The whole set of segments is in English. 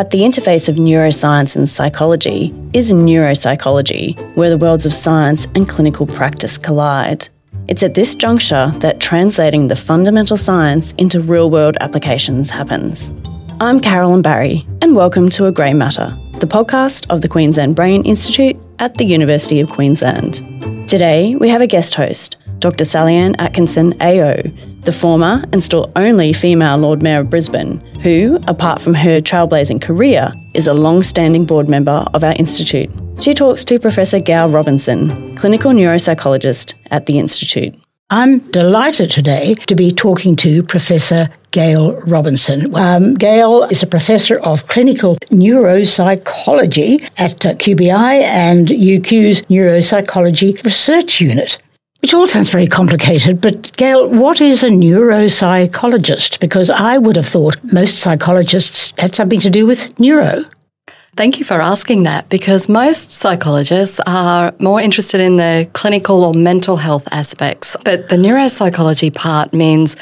At the interface of neuroscience and psychology is neuropsychology, where the worlds of science and clinical practice collide. It's at this juncture that translating the fundamental science into real-world applications happens. I'm Carolyn Barry, and welcome to A Grey Matter, the podcast of the Queensland Brain Institute at the University of Queensland. Today, we have a guest host, Dr. Sally-Ann Atkinson AO, the former and still only female Lord Mayor of Brisbane, who, apart from her trailblazing career, is a long-standing board member of our institute. She talks to Professor Gail Robinson, clinical neuropsychologist at the institute. I'm delighted today to be talking to Professor Gail Robinson. Gail is a professor of clinical neuropsychology at QBI and UQ's Neuropsychology Research Unit. Which all sounds very complicated, but Gail, what is a neuropsychologist? Because I would have thought most psychologists had something to do with neuro. Thank you for asking that, because most psychologists are more interested in the clinical or mental health aspects. But the neuropsychology part means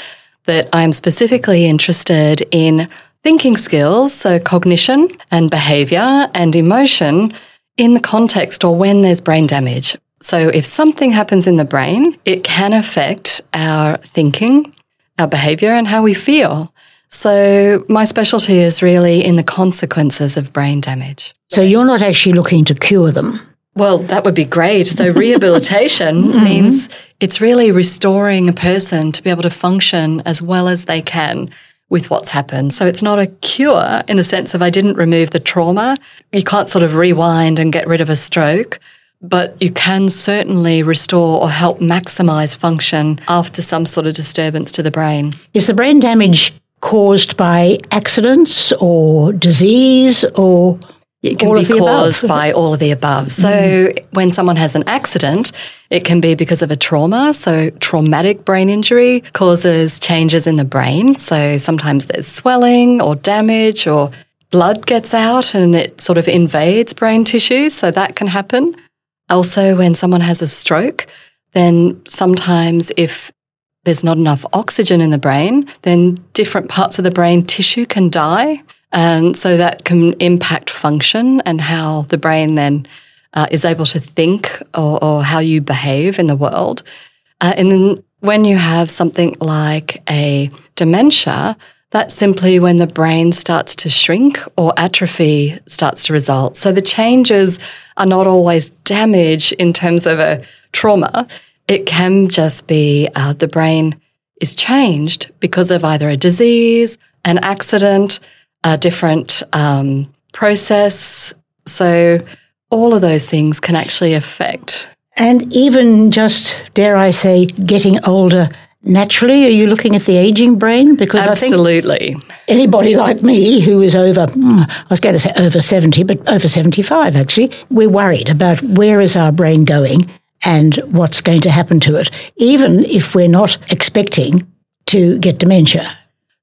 that I'm specifically interested in thinking skills, so cognition and behaviour and emotion in the context or when there's brain damage. So if something happens in the brain, it can affect our thinking, our behaviour and how we feel. So my specialty is really in the consequences of brain damage. So you're not actually looking to cure them? Well, that would be great. So rehabilitation means it's really restoring a person to be able to function as well as they can with what's happened. So it's not a cure in the sense of I didn't remove the trauma. You can't sort of rewind and get rid of a stroke. But you can certainly restore or help maximise function after some sort of disturbance to the brain. Is the brain damage caused by accidents or disease or it can be caused by all of the above. So when someone has an accident, it can be because of a trauma. So traumatic brain injury causes changes in the brain. So sometimes there's swelling or damage or blood gets out and it sort of invades brain tissue. So that can happen. Also, when someone has a stroke, then sometimes if there's not enough oxygen in the brain, then different parts of the brain tissue can die. And so that can impact function and how the brain then is able to think or how you behave in the world. And then when you have something like a dementia, that's simply when the brain starts to shrink or atrophy starts to result. So the changes are not always damage in terms of a trauma. It can just be the brain is changed because of either a disease, an accident, a different process. So all of those things can actually affect. And even just, dare I say, getting older naturally, are you looking at the aging brain? Because absolutely. I think anybody like me who is over 75 actually, we're worried about where is our brain going and what's going to happen to it, even if we're not expecting to get dementia.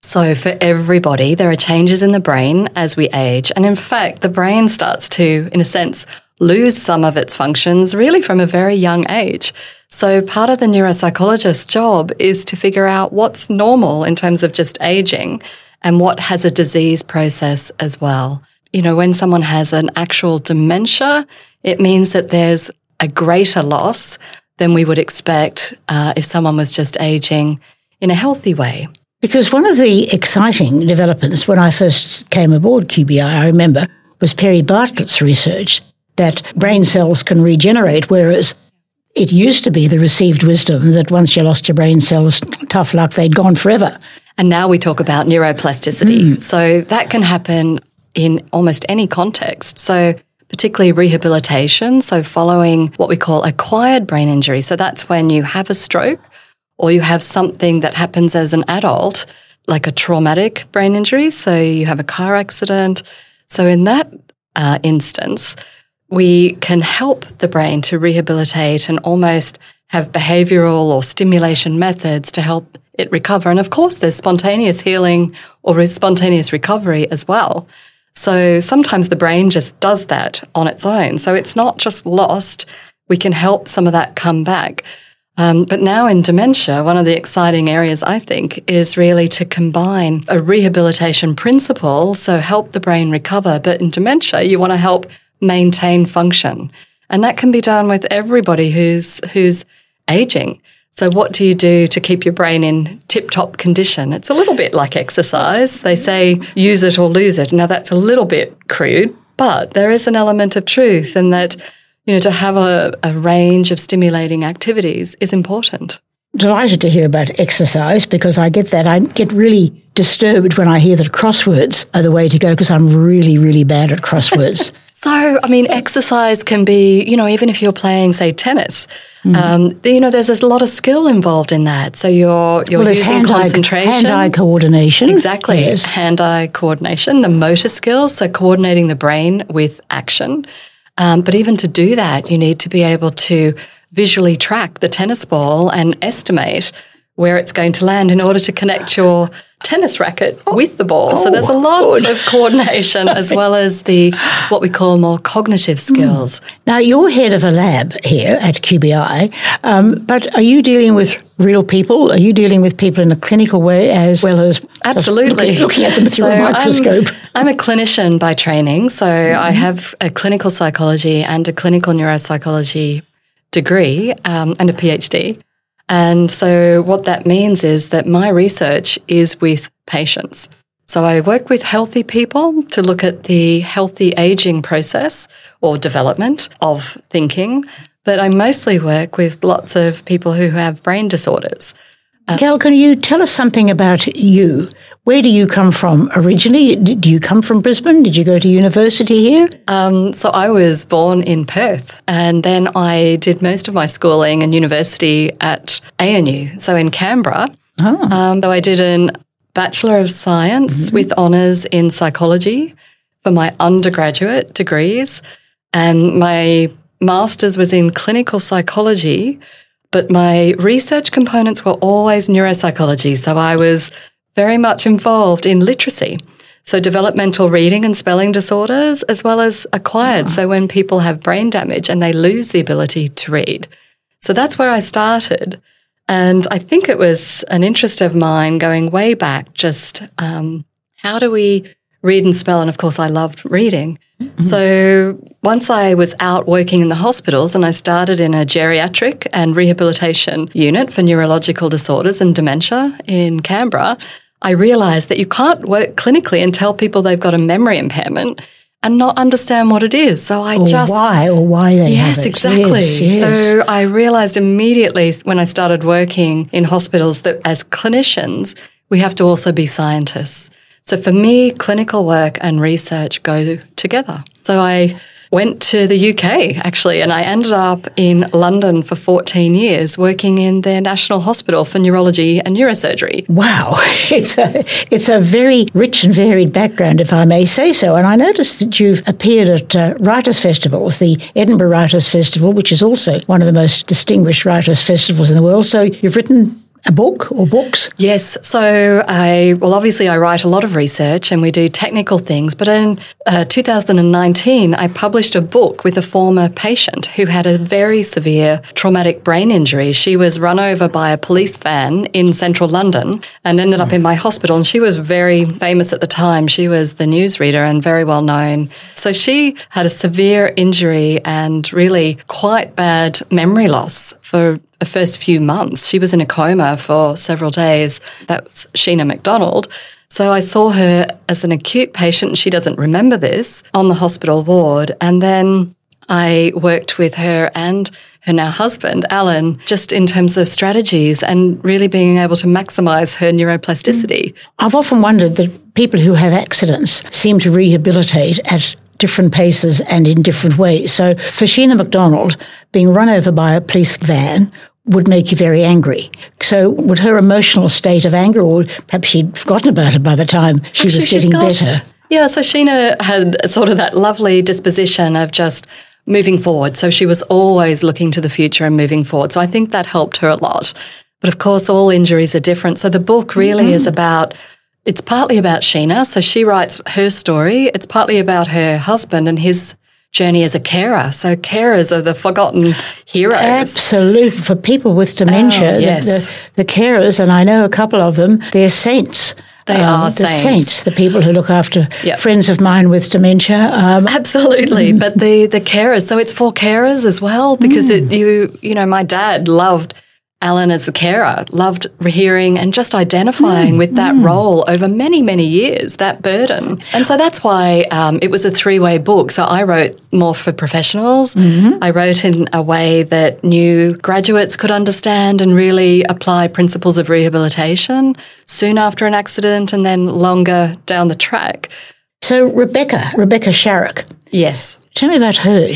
So for everybody, there are changes in the brain as we age. And in fact, the brain starts to, in a sense, lose some of its functions really from a very young age. So part of the neuropsychologist's job is to figure out what's normal in terms of just aging and what has a disease process as well. You know, when someone has an actual dementia, it means that there's a greater loss than we would expect if someone was just aging in a healthy way. Because one of the exciting developments when I first came aboard QBI, I remember, was Perry Bartlett's research that brain cells can regenerate, whereas it used to be the received wisdom that once you lost your brain cells, tough luck, they'd gone forever. And now we talk about neuroplasticity. So that can happen in almost any context. So particularly rehabilitation, so following what we call acquired brain injury. So that's when you have a stroke or you have something that happens as an adult, like a traumatic brain injury. So you have a car accident. So in that instance, we can help the brain to rehabilitate and almost have behavioural or stimulation methods to help it recover. And of course, there's spontaneous healing or spontaneous recovery as well. So sometimes the brain just does that on its own. So it's not just lost. We can help some of that come back. But now in dementia, one of the exciting areas, I think, is really to combine a rehabilitation principle, so help the brain recover, but in dementia, you want to help maintain function. And that can be done with everybody who's aging. So what do you do to keep your brain in tip-top condition? It's a little bit like exercise. They say use it or lose it. Now, that's a little bit crude, but there is an element of truth in that, you know, to have a range of stimulating activities is important. Delighted to hear about exercise, because I get that. I get really disturbed when I hear that crosswords are the way to go, because I'm really, really bad at crosswords. So, I mean, exercise can be, you know, even if you're playing, say, tennis, you know, there's a lot of skill involved in that. So you're using concentration. Hand-eye coordination. Exactly. Yes. Hand-eye coordination, the motor skills, so coordinating the brain with action. But even to do that, you need to be able to visually track the tennis ball and estimate where it's going to land in order to connect your tennis racket with the ball. So there's a lot of coordination as well as the what we call more cognitive skills. Now, you're head of a lab here at QBI, but are you dealing with real people? Are you dealing with people in a clinical way as well as absolutely looking at them through a microscope? I'm a clinician by training, so I have a clinical psychology and a clinical neuropsychology degree and a PhD. And so what that means is that my research is with patients. So I work with healthy people to look at the healthy aging process or development of thinking, but I mostly work with lots of people who have brain disorders. Gail, can you tell us something about you? Where do you come from originally? Do you come from Brisbane? Did you go to university here? So I was born in Perth, and then I did most of my schooling and university at ANU, so in Canberra. So I did a Bachelor of Science with honours in psychology for my undergraduate degrees, and my master's was in clinical psychology. But my research components were always neuropsychology, so I was very much involved in literacy, so developmental reading and spelling disorders, as well as acquired, so when people have brain damage and they lose the ability to read. So that's where I started, and I think it was an interest of mine going way back, just how do we read and spell, and of course I loved reading. So once I was out working in the hospitals and I started in a geriatric and rehabilitation unit for neurological disorders and dementia in Canberra, I realised that you can't work clinically and tell people they've got a memory impairment and not understand what it is. So I why they have it. Yes, exactly. So I realised immediately when I started working in hospitals that as clinicians, we have to also be scientists. So for me, clinical work and research go together. So I went to the UK, actually, and I ended up in London for 14 years working in their National Hospital for Neurology and Neurosurgery. Wow. It's a very rich and varied background, if I may say so. And I noticed that you've appeared at writers' festivals, the Edinburgh Writers' Festival, which is also one of the most distinguished writers' festivals in the world. So you've written a book or books? Yes. So obviously I write a lot of research and we do technical things, but in 2019 I published a book with a former patient who had a very severe traumatic brain injury. She was run over by a police van in central London and ended up in my hospital, and she was very famous at the time. She was the newsreader and very well known. So she had a severe injury and really quite bad memory loss for the first few months. She was in a coma for several days. That was Sheena McDonald. So I saw her as an acute patient, she doesn't remember this, on the hospital ward. And then I worked with her and her now husband, Alan, just in terms of strategies and really being able to maximise her neuroplasticity. I've often wondered that people who have accidents seem to rehabilitate at different paces and in different ways. So for Sheena McDonald, being run over by a police van would make you very angry. So would her emotional state of anger, or perhaps she'd forgotten about it by the time she was getting better? Yeah, so Sheena had sort of that lovely disposition of just moving forward. So she was always looking to the future and moving forward. So I think that helped her a lot. But of course, all injuries are different. So the book really is about... It's partly about Sheena, so she writes her story. It's partly about her husband and his journey as a carer. So carers are the forgotten heroes. Absolutely. For people with dementia, the carers, and I know a couple of them, they're saints. They are the saints, the people who look after friends of mine with dementia. Absolutely, but the carers. So it's for carers as well, because you know, my dad loved Alan as the carer, loved hearing and just identifying with that role over many, many years, that burden. And so that's why it was a three-way book. So I wrote more for professionals. Mm-hmm. I wrote in a way that new graduates could understand and really apply principles of rehabilitation soon after an accident and then longer down the track. So Rebecca Sharrock. Yes. Tell me about her.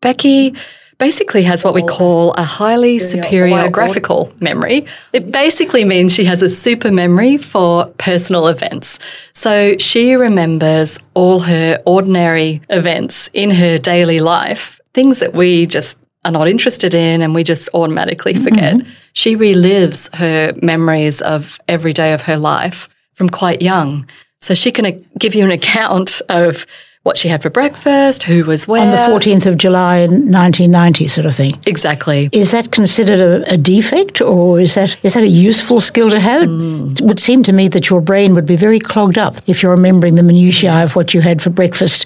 Becky basically has what we call a highly superior graphical memory. It basically means she has a super memory for personal events. So she remembers all her ordinary events in her daily life, things that we just are not interested in and we just automatically forget. Mm-hmm. She relives her memories of every day of her life from quite young. So she can give you an account of what she had for breakfast, who was where. On the 14th of July in 1990 sort of thing. Exactly. Is that considered a defect or is that a useful skill to have? It would seem to me that your brain would be very clogged up if you're remembering the minutiae of what you had for breakfast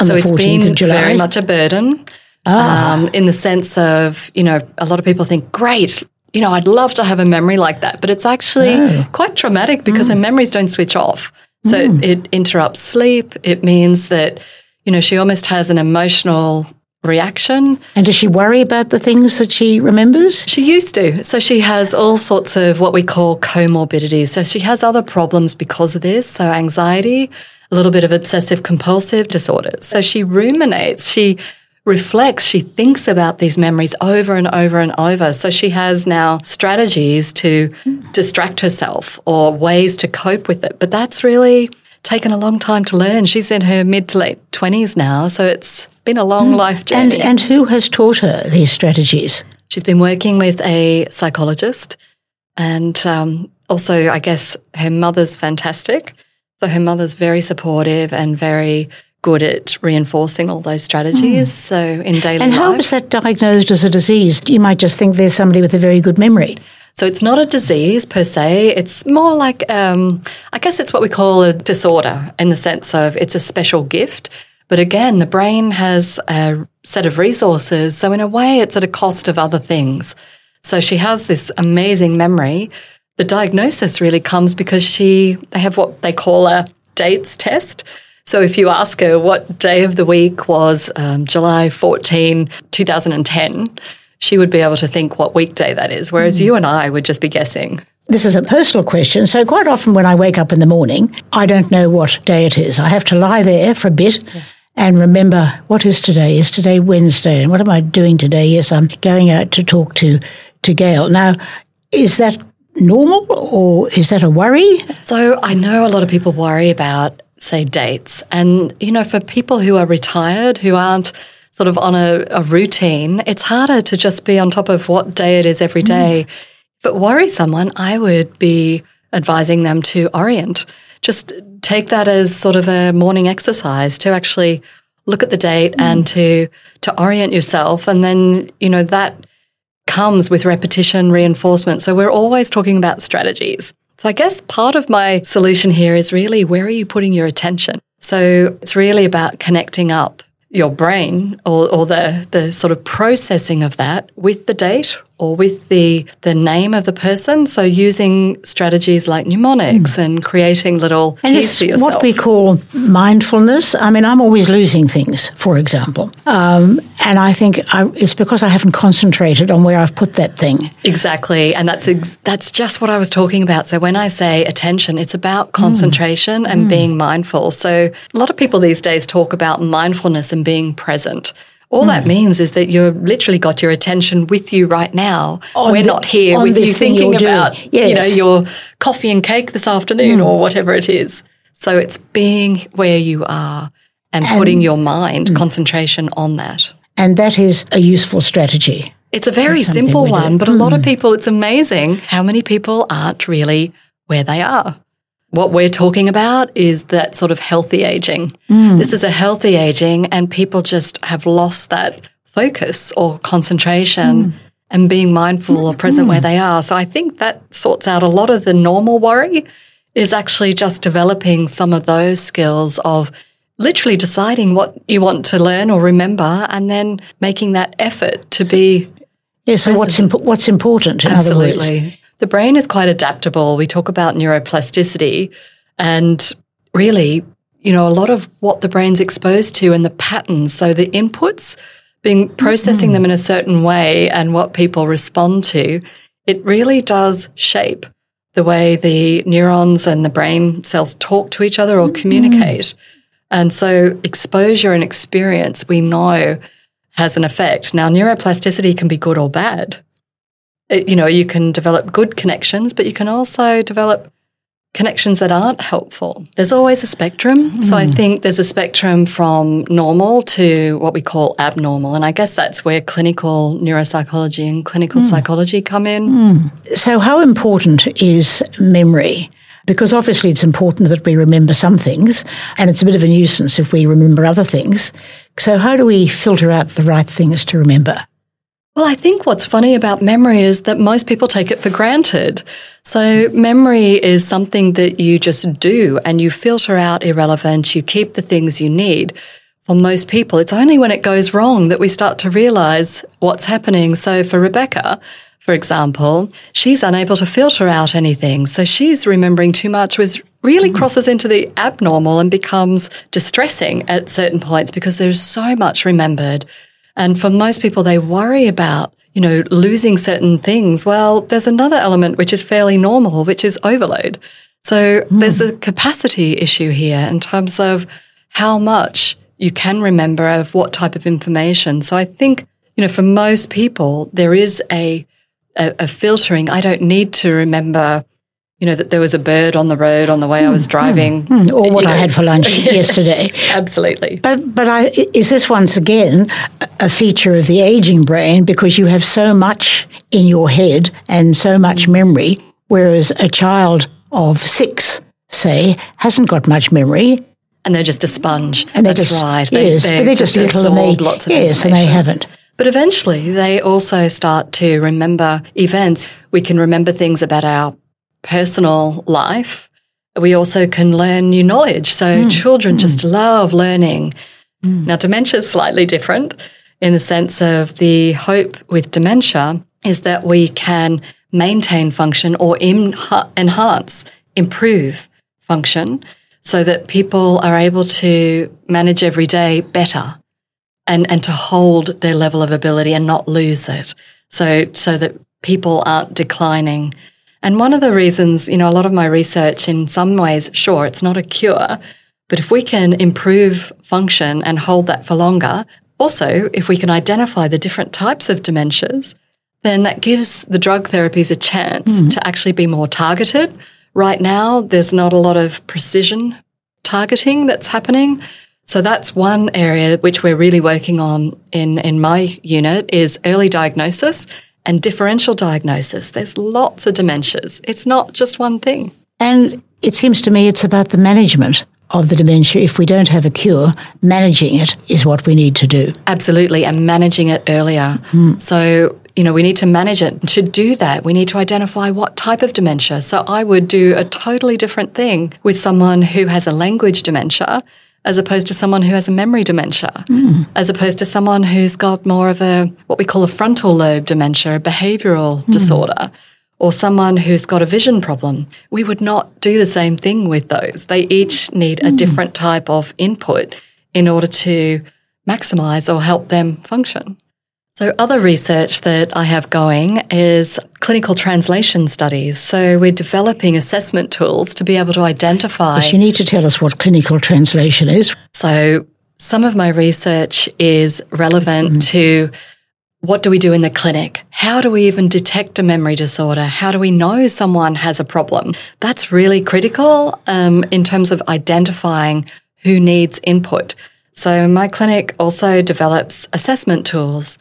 on the 14th of July. So it's been very much a burden in the sense of, you know, a lot of people think, great, you know, I'd love to have a memory like that. But it's actually quite traumatic because her memories don't switch off. So it interrupts sleep. It means that, you know, she almost has an emotional reaction. And does she worry about the things that she remembers? She used to. So she has all sorts of what we call comorbidities. So she has other problems because of this. So anxiety, a little bit of obsessive compulsive disorders. So she ruminates, she reflects, she thinks about these memories over and over and over. So she has now strategies to distract herself or ways to cope with it. But that's really taken a long time to learn. She's in her mid to late 20s now, so it's been a long life journey. And who has taught her these strategies? She's been working with a psychologist and also, I guess, her mother's fantastic. So her mother's very supportive and very good at reinforcing all those strategies, so in daily life. And how is that diagnosed as a disease? You might just think there's somebody with a very good memory. So it's not a disease per se. It's more like, I guess it's what we call a disorder in the sense of it's a special gift. But again, the brain has a set of resources, so in a way it's at a cost of other things. So she has this amazing memory. The diagnosis really comes because they have what they call a dates test. So if you ask her what day of the week was July 14, 2010, she would be able to think what weekday that is, whereas you and I would just be guessing. This is a personal question. So quite often when I wake up in the morning, I don't know what day it is. I have to lie there for a bit and remember, what is today? Is today Wednesday? And what am I doing today? Yes, I'm going out to talk to Gail. Now, is that normal or is that a worry? So I know a lot of people worry about, say, dates. And, you know, for people who are retired, who aren't sort of on a routine, it's harder to just be on top of what day it is every day. But worry someone, I would be advising them to orient. Just take that as sort of a morning exercise to actually look at the date and to orient yourself. And then, you know, that comes with repetition, reinforcement. So we're always talking about strategies. So I guess part of my solution here is really, where are you putting your attention? So it's really about connecting up your brain or the sort of processing of that with the date or with the name of the person. So using strategies like mnemonics and creating little keys for yourself. What we call mindfulness. I mean, I'm always losing things, for example. And I think it's because I haven't concentrated on where I've put that thing. Exactly. And that's just what I was talking about. So when I say attention, it's about concentration and being mindful. So a lot of people these days talk about mindfulness and being present. All that means is that you've literally got your attention with you right now. We're not here with you thinking about, you know, your coffee and cake this afternoon or whatever it is. So it's being where you are and putting your mind concentration on that. And that is a useful strategy. It's a very simple one, but a lot of people, it's amazing how many people aren't really where they are. What we're talking about is that sort of healthy aging. Mm. This is a healthy aging, and people just have lost that focus or concentration and being mindful or present where they are. So I think that sorts out a lot of the normal worry, is actually just developing some of those skills of literally deciding what you want to learn or remember and then making that effort to be present. What's important, in other words. The brain is quite adaptable. We talk about neuroplasticity, and really, you know, a lot of what the brain's exposed to and the patterns, so the inputs, being processing them in a certain way and what people respond to, it really does shape the way the neurons and the brain cells talk to each other or communicate. And so exposure and experience, we know, has an effect. Now, neuroplasticity can be good or bad. You know, you can develop good connections, but you can also develop connections that aren't helpful. There's always a spectrum. So I think there's a spectrum from normal to what we call abnormal. And I guess that's where clinical neuropsychology and clinical psychology come in. So how important is memory? Because obviously it's important that we remember some things, and it's a bit of a nuisance if we remember other things. So how do we filter out the right things to remember? Well, I think what's funny about memory is that most people take it for granted. So memory is something that you just do, and you filter out irrelevant, you keep the things you need. For most people, it's only when it goes wrong that we start to realise what's happening. So for Rebecca, for example, she's unable to filter out anything. So she's remembering too much, which really crosses into the abnormal and becomes distressing at certain points because there's so much remembered. And for most people, they worry about, you know, losing certain things. Well, there's another element which is fairly normal, which is overload. So there's a capacity issue here in terms of how much you can remember of what type of information. So I think, you know, for most people, there is a filtering. I don't need to remember, you know, that there was a bird on the road on the way I was driving. Or what I had for lunch yesterday. Absolutely. But is this once again a feature of the aging brain, because you have so much in your head and so much memory, whereas a child of 6, say, hasn't got much memory. And they're just a sponge. And They're just little and they absorb lots of information. Yes, and they haven't. But eventually they also start to remember events. We can remember things about our personal life. We also can learn new knowledge. So children just love learning. Now, dementia is slightly different in the sense of the hope with dementia is that we can maintain function or improve function so that people are able to manage every day better and to hold their level of ability and not lose it so that people aren't declining. And one of the reasons, you know, a lot of my research in some ways, sure, it's not a cure, but if we can improve function and hold that for longer, also if we can identify the different types of dementias, then that gives the drug therapies a chance to actually be more targeted. Right now, there's not a lot of precision targeting that's happening. So that's one area which we're really working on in my unit is early diagnosis and differential diagnosis. There's lots of dementias. It's not just one thing. And it seems to me it's about the management of the dementia. If we don't have a cure, managing it is what we need to do. Absolutely, and managing it earlier. So, you know, we need to manage it. To do that, we need to identify what type of dementia. So I would do a totally different thing with someone who has a language dementia as opposed to someone who has a memory dementia, as opposed to someone who's got more of a, what we call a frontal lobe dementia, a behavioural disorder, or someone who's got a vision problem. We would not do the same thing with those. They each need a different type of input in order to maximise or help them function. So other research that I have going is clinical translation studies. So we're developing assessment tools to be able to identify... Yes, you need to tell us what clinical translation is. So some of my research is relevant to what do we do in the clinic? How do we even detect a memory disorder? How do we know someone has a problem? That's really critical in terms of identifying who needs input. So my clinic also develops assessment tools.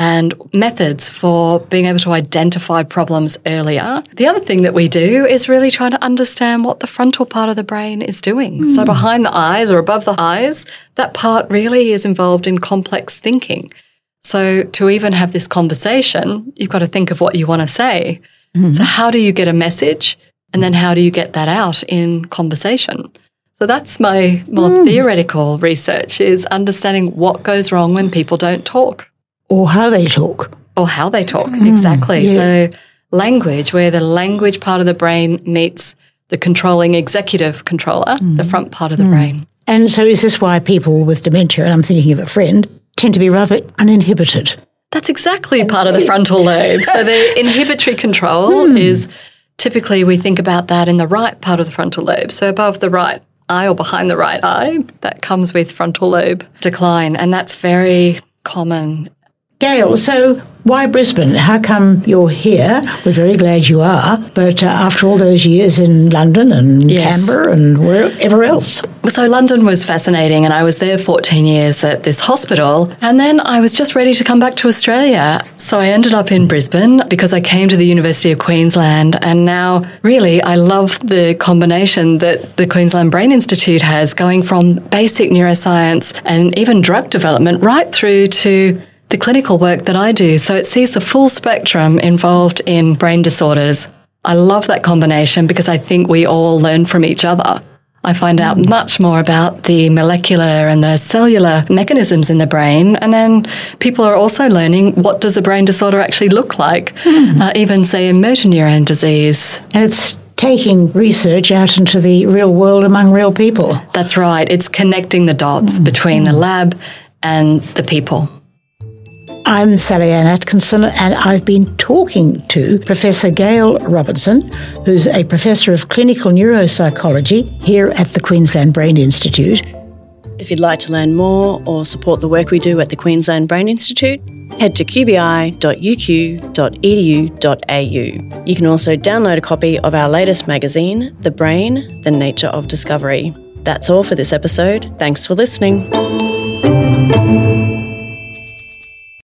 and methods for being able to identify problems earlier. The other thing that we do is really try to understand what the frontal part of the brain is doing. Mm. So behind the eyes or above the eyes, that part really is involved in complex thinking. So to even have this conversation, you've got to think of what you want to say. Mm. So how do you get a message? And then how do you get that out in conversation? So that's my more theoretical research, is understanding what goes wrong when people don't talk. Or how they talk. Or how they talk, exactly. Yeah. So language, where the language part of the brain meets the controlling executive controller, the front part of the brain. And so is this why people with dementia, and I'm thinking of a friend, tend to be rather uninhibited? That's exactly part of the frontal lobe. So the inhibitory control is... Typically, we think about that in the right part of the frontal lobe. So above the right eye or behind the right eye, that comes with frontal lobe decline, and that's very common. Gail, so why Brisbane? How come you're here? We're very glad you are, but after all those years in London and Canberra and wherever else. So London was fascinating, and I was there 14 years at this hospital, and then I was just ready to come back to Australia. So I ended up in Brisbane because I came to the University of Queensland, and now really I love the combination that the Queensland Brain Institute has, going from basic neuroscience and even drug development right through to the clinical work that I do. So it sees the full spectrum involved in brain disorders. I love that combination because I think we all learn from each other. I find out much more about the molecular and the cellular mechanisms in the brain. And then people are also learning, what does a brain disorder actually look like, even, say, in motor neurone disease. And it's taking research out into the real world among real people. That's right. It's connecting the dots between the lab and the people. I'm Sally-Ann Atkinson, and I've been talking to Professor Gail Robinson, who's a Professor of Clinical Neuropsychology here at the Queensland Brain Institute. If you'd like to learn more or support the work we do at the Queensland Brain Institute, head to qbi.uq.edu.au. You can also download a copy of our latest magazine, The Brain, The Nature of Discovery. That's all for this episode. Thanks for listening.